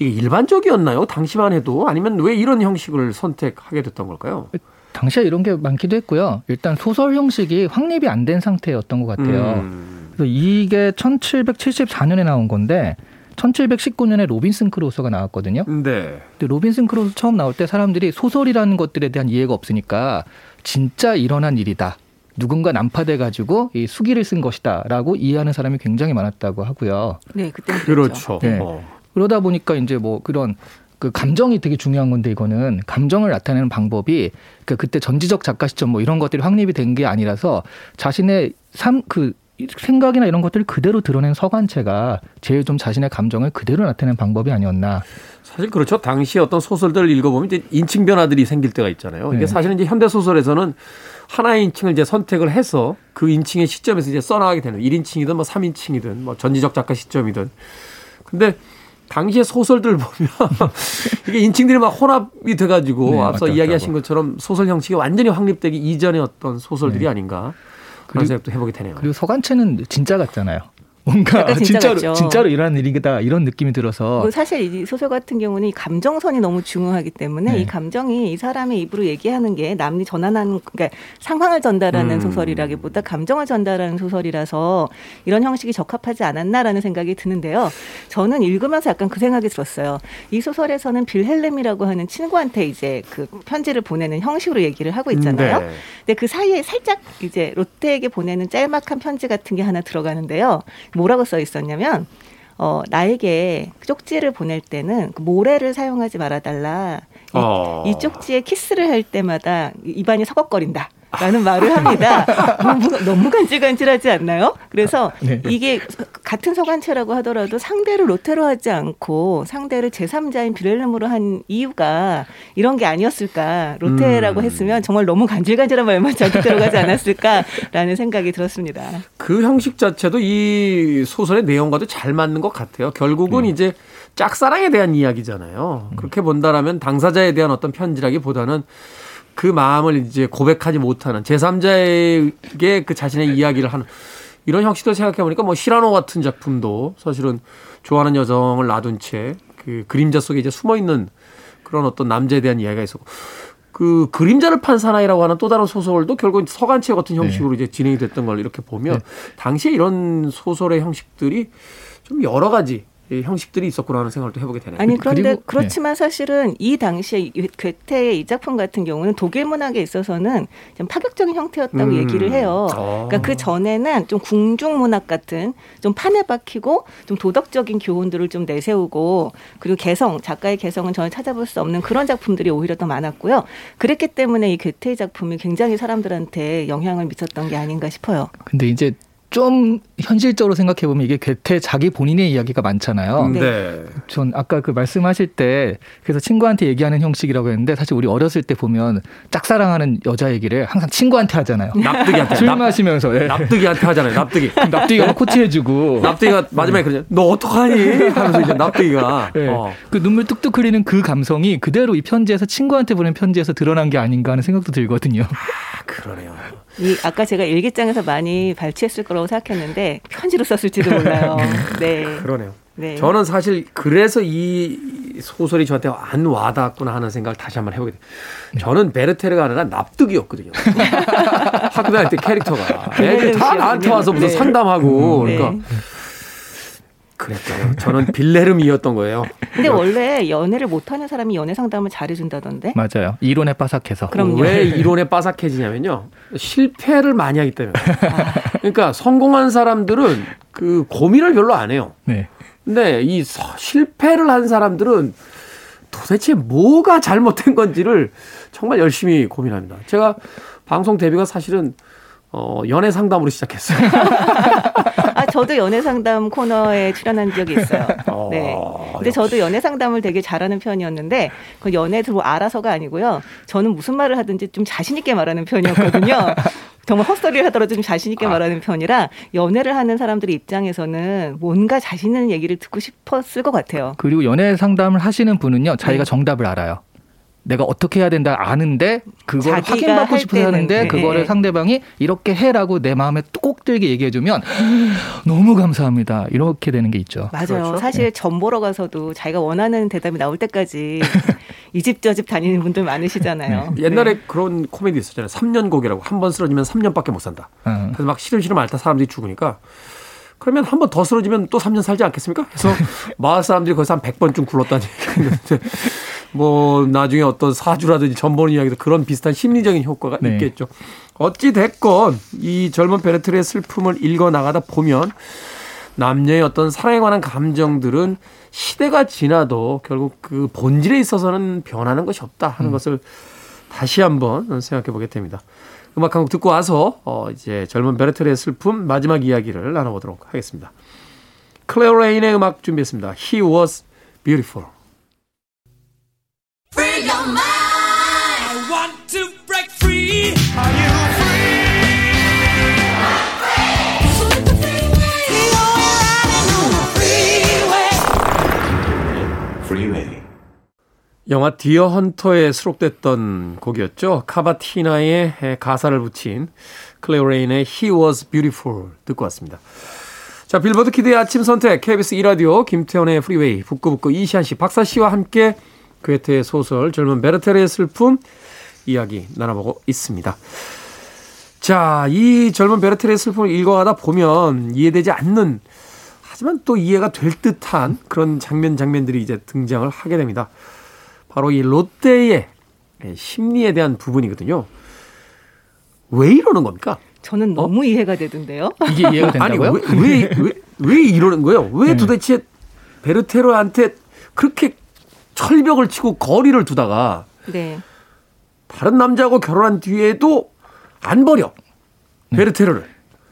이게 일반적이었나요? 당시만 해도 아니면 왜 이런 형식을 선택하게 됐던 걸까요? 당시에 이런 게 많기도 했고요. 일단 소설 형식이 확립이 안 된 상태였던 것 같아요. 음. 그래서 이게 천칠백칠십사년에 나온 건데 천칠백십구년에 로빈슨 크루소가 나왔거든요. 네. 근데 로빈슨 크루소 처음 나올 때 사람들이 소설이라는 것들에 대한 이해가 없으니까 진짜 일어난 일이다. 누군가 난파돼가지고 이 수기를 쓴 것이다라고 이해하는 사람이 굉장히 많았다고 하고요. 네, 그때 그렇죠. 네. 어. 그러다 보니까 이제 뭐 그런 그 감정이 되게 중요한 건데 이거는 감정을 나타내는 방법이 그 그때 전지적 작가 시점 뭐 이런 것들이 확립이 된 게 아니라서 자신의 삶 그 생각이나 이런 것들을 그대로 드러낸 서관체가 제일 좀 자신의 감정을 그대로 나타내는 방법이 아니었나. 사실 그렇죠. 당시 어떤 소설들을 읽어보면 이제 인칭 변화들이 생길 때가 있잖아요. 이게 네. 사실은 이제 현대 소설에서는 하나의 인칭을 이제 선택을 해서 그 인칭의 시점에서 이제 써나가게 되는 일 인칭이든 뭐 삼 인칭이든 뭐 전지적 작가 시점이든. 근데 당시의 소설들 보면 이게 인칭들이 막 혼합이 돼가지고 네, 앞서 맞다, 이야기하신 맞다. 것처럼 소설 형식이 완전히 확립되기 이전의 어떤 소설들이 네. 아닌가. 그런 생각도 해보게 되네요. 그리고 서간체는 진짜 같잖아요. 뭔가 진짜 진짜로, 진짜로 일어난 일이다 이런 느낌이 들어서 사실 이 소설 같은 경우는 이 감정선이 너무 중요하기 때문에 네. 이 감정이 이 사람의 입으로 얘기하는 게 남이 전하는 그러니까 상황을 전달하는 음. 소설이라기보다 감정을 전달하는 소설이라서 이런 형식이 적합하지 않았나라는 생각이 드는데요. 저는 읽으면서 약간 그 생각이 들었어요. 이 소설에서는 빌헬름이라고 하는 친구한테 이제 그 편지를 보내는 형식으로 얘기를 하고 있잖아요. 네. 근데 그 사이에 살짝 이제 로테에게 보내는 짤막한 편지 같은 게 하나 들어가는데요. 뭐라고 써 있었냐면 어, 나에게 쪽지를 보낼 때는 모래를 사용하지 말아달라. 이, 어. 이 쪽지에 키스를 할 때마다 입안이 서걱거린다. 라는 말을 합니다. 너무 간질간질하지 않나요? 그래서 네. 이게 같은 서관체라고 하더라도 상대를 로테로 하지 않고 상대를 제삼자인 빌헬름으로 한 이유가 이런 게 아니었을까. 로테라고 음. 했으면 정말 너무 간질간질한 말만 자기 들어가지 않았을까라는 생각이 들었습니다. 그 형식 자체도 이 소설의 내용과도 잘 맞는 것 같아요. 결국은 네. 이제 짝사랑에 대한 이야기잖아요. 음. 그렇게 본다라면 당사자에 대한 어떤 편지라기보다는 그 마음을 이제 고백하지 못하는 제삼자에게 그 자신의 이야기를 하는 이런 형식도 생각해보니까 뭐 시라노 같은 작품도 사실은 좋아하는 여성을 놔둔 채 그 그림자 속에 이제 숨어있는 그런 어떤 남자에 대한 이야기가 있었고 그 그림자를 판 사나이라고 하는 또 다른 소설도 결국 서간체 같은 형식으로 네. 이제 진행이 됐던 걸 이렇게 보면 네. 당시에 이런 소설의 형식들이 좀 여러 가지 형식들이 있었구나 하는 생각을 또 해보게 되네요. 아니 그런데 그리고, 그렇지만 네. 사실은 이 당시에 괴테의 이 작품 같은 경우는 독일 문학에 있어서는 좀 파격적인 형태였다고 음. 얘기를 해요. 아. 그러니까 그 전에는 좀 궁중 문학 같은 좀 판에 박히고 좀 도덕적인 교훈들을 좀 내세우고 그리고 개성 작가의 개성은 전혀 찾아볼 수 없는 그런 작품들이 오히려 더 많았고요. 그랬기 때문에 이 괴테의 작품이 굉장히 사람들한테 영향을 미쳤던 게 아닌가 싶어요. 근데 이제 좀 현실적으로 생각해보면 이게 괴테 자기 본인의 이야기가 많잖아요. 네. 전 아까 그 말씀하실 때 그래서 친구한테 얘기하는 형식이라고 했는데 사실 우리 어렸을 때 보면 짝사랑하는 여자 얘기를 항상 친구한테 하잖아요. 납득이한테. 술 납, 마시면서. 예. 납득이한테 하잖아요. 납득이. 납득이가 막 코치해주고. 납득이가 마지막에 그러죠. 너 어떡하니? 하면서 이제 납득이가. 예. 어. 그 눈물 뚝뚝 흐리는 그 감성이 그대로 이 편지에서 친구한테 보낸 편지에서 드러난 게 아닌가 하는 생각도 들거든요. 아, 그러네요. 이 아까 제가 일기장에서 많이 발췌했을 거라고 생각했는데 편지로 썼을지도 몰라요. 네, 그러네요. 네. 저는 사실 그래서 이 소설이 저한테 안 와닿았구나 하는 생각을 다시 한번 해보게 돼요. 저는 베르테르가 아니라 납득이었거든요. 학교 다닐 때 캐릭터가 애들 다 나한테 와서 무슨 네. 상담하고 네. 그러니까. 그랬죠. 저는 빌레름이었던 거예요. 근데 원래 연애를 못하는 사람이 연애 상담을 잘해준다던데? 맞아요. 이론에 빠삭해서. 그럼요. 왜 이론에 빠삭해지냐면요. 실패를 많이 하기 때문에. 아. 그러니까 성공한 사람들은 그 고민을 별로 안 해요. 네. 근데 이 실패를 한 사람들은 도대체 뭐가 잘못된 건지를 정말 열심히 고민합니다. 제가 방송 데뷔가 사실은 어, 연애 상담으로 시작했어요. 아, 저도 연애 상담 코너에 출연한 적이 있어요. 네. 근데 저도 연애 상담을 되게 잘하는 편이었는데, 그 연애를 뭐 알아서가 아니고요. 저는 무슨 말을 하든지 좀 자신있게 말하는 편이었거든요. 정말 헛소리를 하더라도 좀 자신있게 아. 말하는 편이라 연애를 하는 사람들의 입장에서는 뭔가 자신 있는 얘기를 듣고 싶었을 것 같아요. 그리고 연애 상담을 하시는 분은요, 자기가 네. 정답을 알아요. 내가 어떻게 해야 된다 아는데 그걸 확인받고 싶어서 하는데 네. 그거를 상대방이 이렇게 해라고 내 마음에 꼭 들게 얘기해주면 너무 감사합니다. 이렇게 되는 게 있죠. 맞아요. 그렇죠? 사실 네. 점 보러 가서도 자기가 원하는 대답이 나올 때까지 이 집 저 집 다니는 분들 많으시잖아요. 네. 옛날에 네. 그런 코미디 있었잖아요. 삼 년 고개라고. 한 번 쓰러지면 삼 년밖에 못 산다. 음. 그래서 막 시름시름 앓다 사람들이 죽으니까 그러면 한 번 더 쓰러지면 또 삼 년 살지 않겠습니까? 그래서 마을 사람들이 거기서 한 백 번쯤 굴렀다는 얘기인데 뭐 나중에 어떤 사주라든지 전보는 이야기도 그런 비슷한 심리적인 효과가 네. 있겠죠. 어찌 됐건 이 젊은 베르테르의 슬픔을 읽어나가다 보면 남녀의 어떤 사랑에 관한 감정들은 시대가 지나도 결국 그 본질에 있어서는 변하는 것이 없다 하는 음. 것을 다시 한번 생각해 보게 됩니다. 음악 한 곡 듣고 와서 어 이제 젊은 베르테르의 슬픔 마지막 이야기를 나눠보도록 하겠습니다. 클레어 레인의 음악 준비했습니다. He was beautiful. Free your mind. I want to break free. Are you free? I'm free. I'm on the freeway. You're on the freeway. Freeway. 영화 디어 헌터에 수록됐던 곡이었죠. 카바티나의 가사를 붙인 클레어 레인의 He Was Beautiful 듣고 왔습니다. 자, 빌보드 키드의 아침 선택 케이비에스 E라디오 김태현의 프리웨이 북구북구 이시한 씨, 박사 씨와 함께 괴테의 소설 젊은 베르테르의 슬픔 이야기 나눠보고 있습니다. 자, 이 젊은 베르테르의 슬픔을 읽어가다 보면 이해되지 않는 하지만 또 이해가 될 듯한 그런 장면 장면들이 이제 등장을 하게 됩니다. 바로 이 로테의 심리에 대한 부분이거든요. 왜 이러는 겁니까? 저는 너무 어? 이해가 되던데요. 이게 이해가 된다고요? 아니, 왜, 왜, 왜, 왜 이러는 거예요? 왜 네. 도대체 베르테르한테 그렇게 철벽을 치고 거리를 두다가 네. 다른 남자하고 결혼한 뒤에도 안 버려. 네. 베르테르를.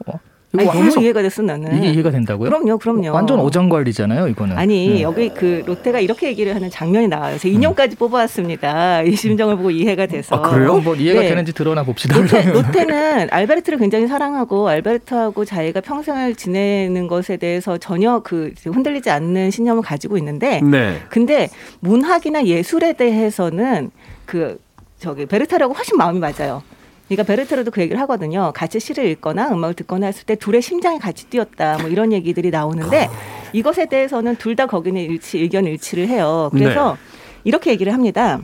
어? 아니, 너무 이해가 됐어 나는. 이게 이해가 된다고요? 그럼요. 그럼요. 완전 오장관리잖아요. 이거는. 아니 네. 여기 그 로테가 이렇게 얘기를 하는 장면이 나와요. 그래서 인형까지 음. 뽑아왔습니다. 이 심정을 보고 이해가 돼서. 아, 그래요? 한번 이해가 네. 되는지 드러나 봅시다. 로테, 로테는 알베르트를 굉장히 사랑하고 알베르트하고 자기가 평생을 지내는 것에 대해서 전혀 그 흔들리지 않는 신념을 가지고 있는데 네. 근데 문학이나 예술에 대해서는 그 저기 베르테르하고 훨씬 마음이 맞아요. 그러니까 베르테르도 그 얘기를 하거든요. 같이 시를 읽거나 음악을 듣거나 했을 때 둘의 심장이 같이 뛰었다. 뭐 이런 얘기들이 나오는데 이것에 대해서는 둘 다 거기는 일치, 의견 일치를 해요. 그래서 네. 이렇게 얘기를 합니다.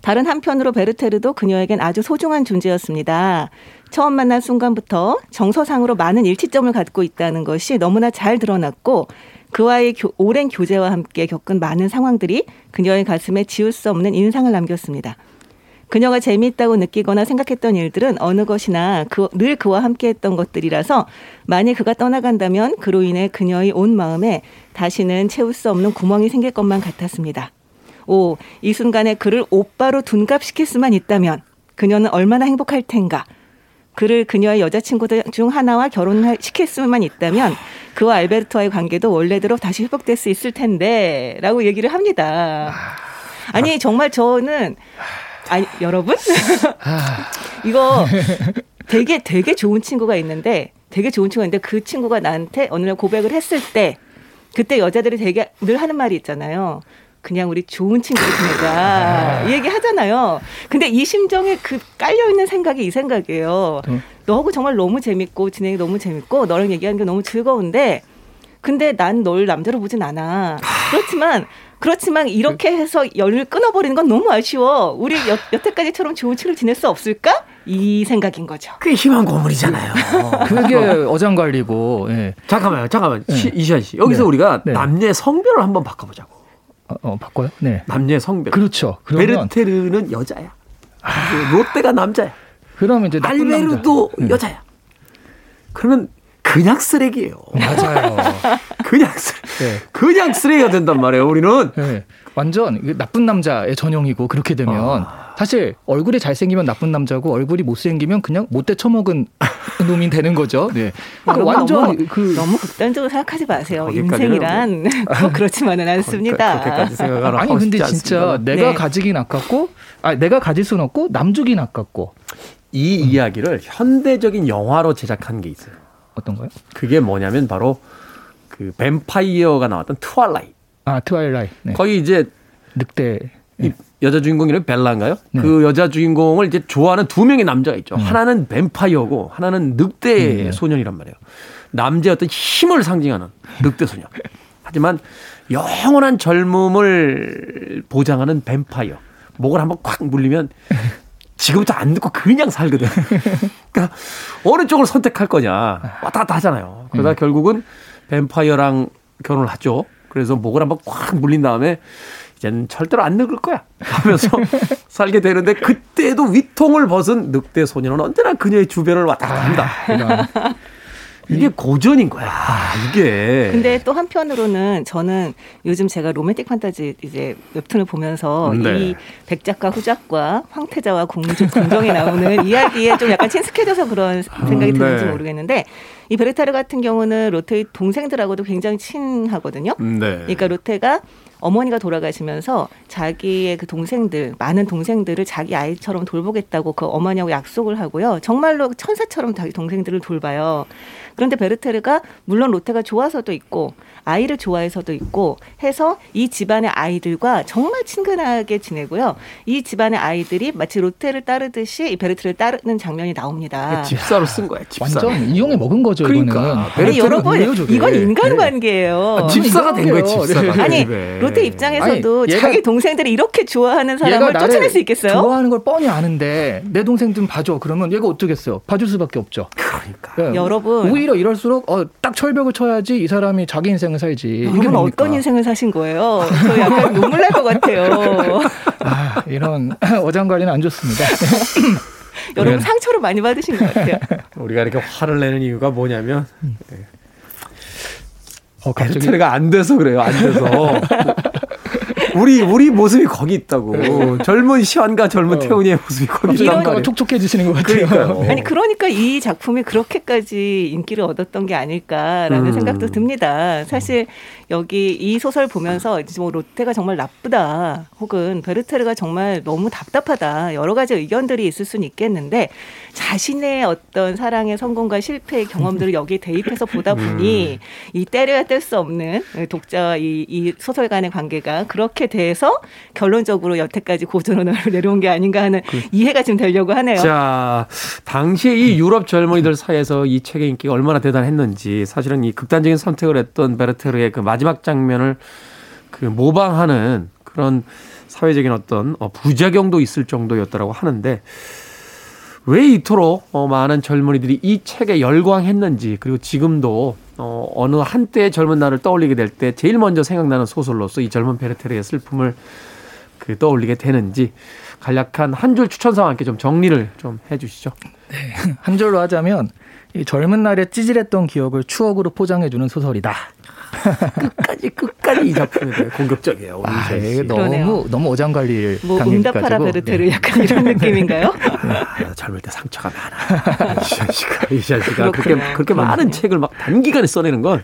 다른 한편으로 베르테르도 그녀에겐 아주 소중한 존재였습니다. 처음 만난 순간부터 정서상으로 많은 일치점을 갖고 있다는 것이 너무나 잘 드러났고 그와의 교, 오랜 교제와 함께 겪은 많은 상황들이 그녀의 가슴에 지울 수 없는 인상을 남겼습니다. 그녀가 재미있다고 느끼거나 생각했던 일들은 어느 것이나 그, 늘 그와 함께했던 것들이라서 만일 그가 떠나간다면 그로 인해 그녀의 온 마음에 다시는 채울 수 없는 구멍이 생길 것만 같았습니다. 오, 이 순간에 그를 오빠로 둔갑시킬 수만 있다면 그녀는 얼마나 행복할 텐가. 그를 그녀의 여자친구들 중 하나와 결혼시킬 수만 있다면 그와 알베르토와의 관계도 원래대로 다시 회복될 수 있을 텐데 라고 얘기를 합니다. 아니 정말 저는 아니 여러분 이거 되게 되게 좋은 친구가 있는데 되게 좋은 친구가 있는데 그 친구가 나한테 어느 날 고백을 했을 때 그때 여자들이 되게 늘 하는 말이 있잖아요. 그냥 우리 좋은 친구로 지내자. 이 얘기 하잖아요. 근데 이 심정에 그 깔려있는 생각이 이 생각이에요. 응. 너하고 정말 너무 재밌고 진행이 너무 재밌고 너랑 얘기하는 게 너무 즐거운데 근데 난 널 남자로 보진 않아. 그렇지만 그렇지만 이렇게 해서 열을 끊어버리는 건 너무 아쉬워. 우리 여, 여태까지처럼 좋은 친구를 지낼 수 없을까? 이 생각인 거죠. 그게 희망 고물이잖아요. 그게 어장관리고. 예. 잠깐만요. 잠깐만. 예. 이시한 씨. 여기서 네. 우리가 네. 남녀의 성별을 한번 바꿔보자고. 어, 어, 바꿔요? 네. 남녀의 성별. 그렇죠. 그러면 베르테르는 여자야. 아... 롯데가 남자야. 그러면 이제 알베르도 남자. 여자야. 음. 그러면 그냥 쓰레기예요. 맞아요. 그냥 쓰레 네. 그냥 쓰레기가 된단 말이에요. 우리는 네. 완전 나쁜 남자의 전형이고 그렇게 되면 아... 사실 얼굴이 잘생기면 나쁜 남자고 얼굴이 못생기면 그냥 못돼 처먹은 놈이 되는 거죠. 네. 그러니까 아, 완전 너무, 그... 너무 극단적으로 생각하지 마세요. 인생이란 뭐 그렇지만은 않습니다. 그러니까, 아니 근데 진짜 않습니다. 내가 네. 가지긴 아깝고, 아 내가 가질 수는 없고 남주긴 아깝고 이 음. 이야기를 현대적인 영화로 제작한 게 있어요. 어떤 거요? 그게 뭐냐면 바로 그 뱀파이어가 나왔던 트와일라이트. 아 트와일라이트. 네. 거의 이제 늑대. 네. 여자 주인공이 벨라인가요? 네. 그 여자 주인공을 이제 좋아하는 두 명의 남자가 있죠. 네. 하나는 뱀파이어고 하나는 늑대 네. 소년이란 말이에요. 남자의 어떤 힘을 상징하는 늑대 소년. 하지만 영원한 젊음을 보장하는 뱀파이어. 목을 한번 콱 물리면 지금부터 안 듣고 그냥 살거든. 그러니까 어느 쪽을 선택할 거냐 왔다 갔다 하잖아요. 그러다 네. 결국은 뱀파이어랑 결혼을 하죠. 그래서 목을 한번 꽉 물린 다음에 이제는 절대로 안 늙을 거야 하면서 살게 되는데 그때도 위통을 벗은 늑대 소녀는 언제나 그녀의 주변을 왔다 갔다 한다. 아, 이게 고전인 거야. 아, 이게. 근데 또 한편으로는 저는 요즘 제가 로맨틱 판타지 이제 웹툰을 보면서 네. 이 백작과 후작과 황태자와 공주, 궁정에 나오는 이야기에 좀 약간 친숙해져서 그런 생각이 음, 드는지 네. 모르겠는데 이 베르테르 같은 경우는 로테의 동생들하고도 굉장히 친하거든요. 네. 그러니까 로테가 어머니가 돌아가시면서 자기의 그 동생들, 많은 동생들을 자기 아이처럼 돌보겠다고 그 어머니하고 약속을 하고요. 정말로 천사처럼 자기 동생들을 돌봐요. 그런데 베르테르가 물론 로테가 좋아서도 있고 아이를 좋아해서도 있고 해서 이 집안의 아이들과 정말 친근하게 지내고요. 이 집안의 아이들이 마치 로테를 따르듯이 이 베르테르를 따르는 장면이 나옵니다. 집사로 쓴 거야. 집사. 완전 이용해 먹은 거죠. 그러니까. 이거는. 아니, 여러분 이건 인간관계예요. 네. 아, 집사가 된 거예요. 집사가. 아니 로테 입장에서도 아니, 자기 동생들이 이렇게 좋아하는 사람을 쫓아낼 수 있겠어요? 좋아하는 걸 뻔히 아는데 내 동생 좀 봐줘. 그러면 얘가 어쩌겠어요. 봐줄 수밖에 없죠. 그러니까. 네. 여러분. 오히려 이럴수록 어, 딱 철벽을 쳐야지 이 사람이 자기 인생을 살지. 이건 어떤 인생을 사신 거예요? 저 약간 눈물 날 것 같아요. 아, 이런 어장관리는 안 좋습니다. 여러분 상처를 많이 받으신 것 같아요. 우리가 이렇게 화를 내는 이유가 뭐냐면 어, 갑자기... 베르테르가 안 돼서 그래요. 안 돼서. 우리 우리 모습이 거기 있다고. 젊은 시안과 젊은 어. 태훈이의 모습이 거기 있다고. 이런 거 촉촉해지시는 것 같아요. 그러니까요. 아니 그러니까 이 작품이 그렇게까지 인기를 얻었던 게 아닐까라는 음. 생각도 듭니다. 사실 여기 이 소설 보면서 뭐 로테가 정말 나쁘다, 혹은 베르테르가 정말 너무 답답하다, 여러 가지 의견들이 있을 수는 있겠는데 자신의 어떤 사랑의 성공과 실패의 경험들을 여기에 대입해서 보다 보니 음. 이 때려야 뗄 수 없는 독자와 이, 이 소설 간의 관계가 그렇게 대해서 결론적으로 여태까지 고전으로 내려온 게 아닌가 하는 그, 이해가 지금 되려고 하네요. 자, 당시에 이 유럽 젊은이들 사이에서 이 책의 인기가 얼마나 대단했는지, 사실은 이 극단적인 선택을 했던 베르테르의 그 마지막 장면을 그 모방하는 그런 사회적인 어떤 부작용도 있을 정도였다라고 하는데, 왜 이토록 많은 젊은이들이 이 책에 열광했는지, 그리고 지금도 어, 어느 한때의 젊은 날을 떠올리게 될 때 제일 먼저 생각나는 소설로서 이 젊은 베르테르의 슬픔을 그 떠올리게 되는지 간략한 한 줄 추천사와 함께 좀 정리를 좀 해주시죠. 네, 한 줄로 하자면 이 젊은 날에 찌질했던 기억을 추억으로 포장해주는 소설이다. 끝까지 끝까지 이 작품이 공격적이에요. 아, 예, 너무 그러네요. 너무 어장관리를 뭐 응답하라 베르테르 네. 약간 이런 느낌인가요? 아, 젊을 때 상처가 많아. 이시한 씨가 이시한 씨가 그렇게 그렇게 많은 책을 막 단기간에 써내는 건.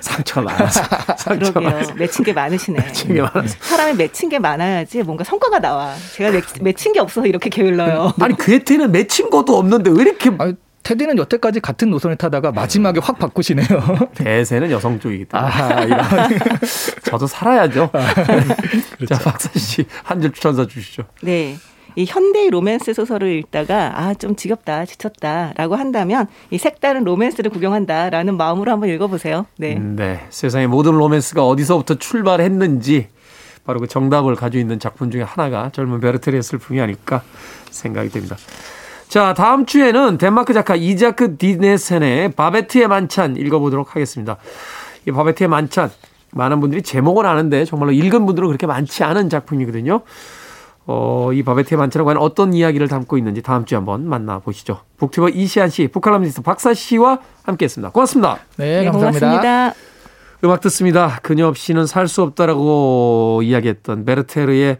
상처가 많아서. 상처가 그러게요. 많아서. 맺힌 게 많으시네. 맺힌 게 많아서. 사람이 맺힌 게 많아야지 뭔가 성과가 나와. 제가 맺, 맺힌 게 없어서 이렇게 게을러요. 아니 괴테는 맺힌 것도 없는데 왜 이렇게. 아니, 테디는 여태까지 같은 노선을 타다가 마지막에 확 바꾸시네요. 대세는 여성 쪽이기 때문에. 아, 이런. 저도 살아야죠. 아, 그렇죠. 자, 박사 씨 한 줄 추천서 주시죠. 네. 이 현대 로맨스 소설을 읽다가 아, 좀 지겹다, 지쳤다라고 한다면 이 색다른 로맨스를 구경한다라는 마음으로 한번 읽어보세요. 네. 네. 세상의 모든 로맨스가 어디서부터 출발했는지 바로 그 정답을 가지고 있는 작품 중에 하나가 젊은 베르테르의 슬픔이 아닐까 생각이 됩니다. 자, 다음 주에는 덴마크 작가 이자크 디네센의 바베트의 만찬 읽어보도록 하겠습니다. 이 바베트의 만찬 많은 분들이 제목은 아는데 정말로 읽은 분들은 그렇게 많지 않은 작품이거든요. 어, 이 바베트의 만찬에 관한 어떤 이야기를 담고 있는지 다음 주에 한번 만나보시죠. 북튜버 이시한 씨, 북칼럼니스트 박사 씨와 함께했습니다. 고맙습니다. 네, 감사합니다. 네, 고맙습니다. 음악 듣습니다. 그녀 없이는 살 수 없다라고 이야기했던 베르테르의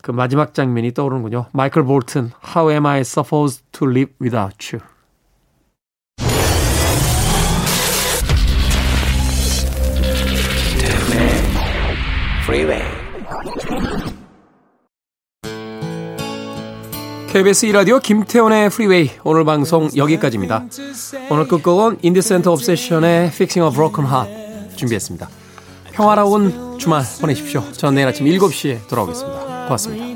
그 마지막 장면이 떠오르는군요. 마이클 볼튼, How am I supposed to live without you? Freeway. 케이비에스 E라디오 김태훈의 프리웨이 오늘 방송 여기까지입니다. 오늘 끝곡은 인디센터 옵세션의 Fixing a Broken Heart 준비했습니다. 평화로운 주말 보내십시오. 저는 내일 아침 일곱 시에 돌아오겠습니다. 고맙습니다.